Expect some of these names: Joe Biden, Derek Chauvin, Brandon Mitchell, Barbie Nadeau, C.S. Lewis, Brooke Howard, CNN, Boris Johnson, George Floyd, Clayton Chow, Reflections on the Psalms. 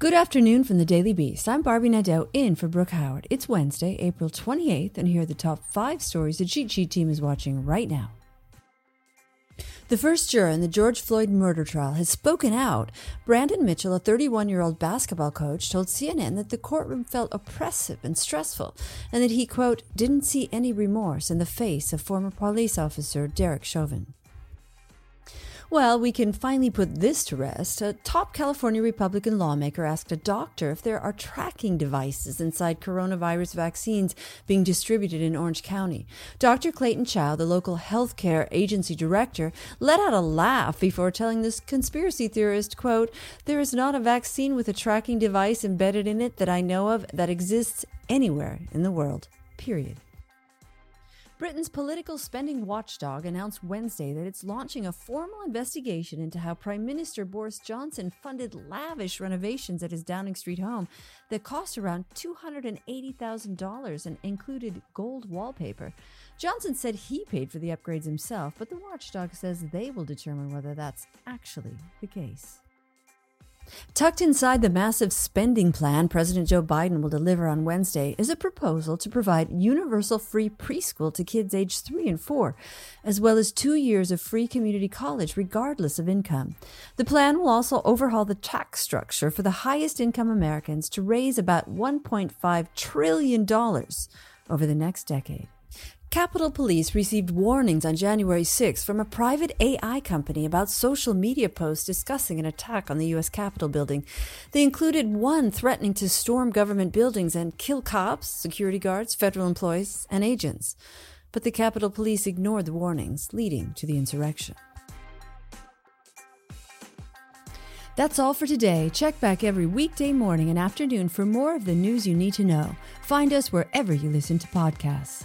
Good afternoon from the Daily Beast. I'm Barbie Nadeau in for Brooke Howard. It's Wednesday, April 28th, and here are the top 5 stories the GT team is watching right now. The first juror in the George Floyd murder trial has spoken out. Brandon Mitchell, a 31-year-old basketball coach, told CNN that the courtroom felt oppressive and stressful, and that he, quote, didn't see any remorse in the face of former police officer Derek Chauvin. Well, we can finally put this to rest. A top California Republican lawmaker asked a doctor if there are tracking devices inside coronavirus vaccines being distributed in Orange County. Dr. Clayton Chow, the local healthcare agency director, let out a laugh before telling this conspiracy theorist, quote, there is not a vaccine with a tracking device embedded in it that I know of that exists anywhere in the world, period. Britain's political spending watchdog announced Wednesday that it's launching a formal investigation into how Prime Minister Boris Johnson funded lavish renovations at his Downing Street home that cost around $280,000 and included gold wallpaper. Johnson said he paid for the upgrades himself, but the watchdog says they will determine whether that's actually the case. Tucked inside the massive spending plan President Joe Biden will deliver on Wednesday is a proposal to provide universal free preschool to kids aged 3 and 4, as well as 2 years of free community college regardless of income. The plan will also overhaul the tax structure for the highest income Americans to raise about $1.5 trillion over the next decade. Capitol Police received warnings on January 6 from a private AI company about social media posts discussing an attack on the U.S. Capitol building. They included one threatening to storm government buildings and kill cops, security guards, federal employees, and agents. But the Capitol Police ignored the warnings, leading to the insurrection. That's all for today. Check back every weekday morning and afternoon for more of the news you need to know. Find us wherever you listen to podcasts.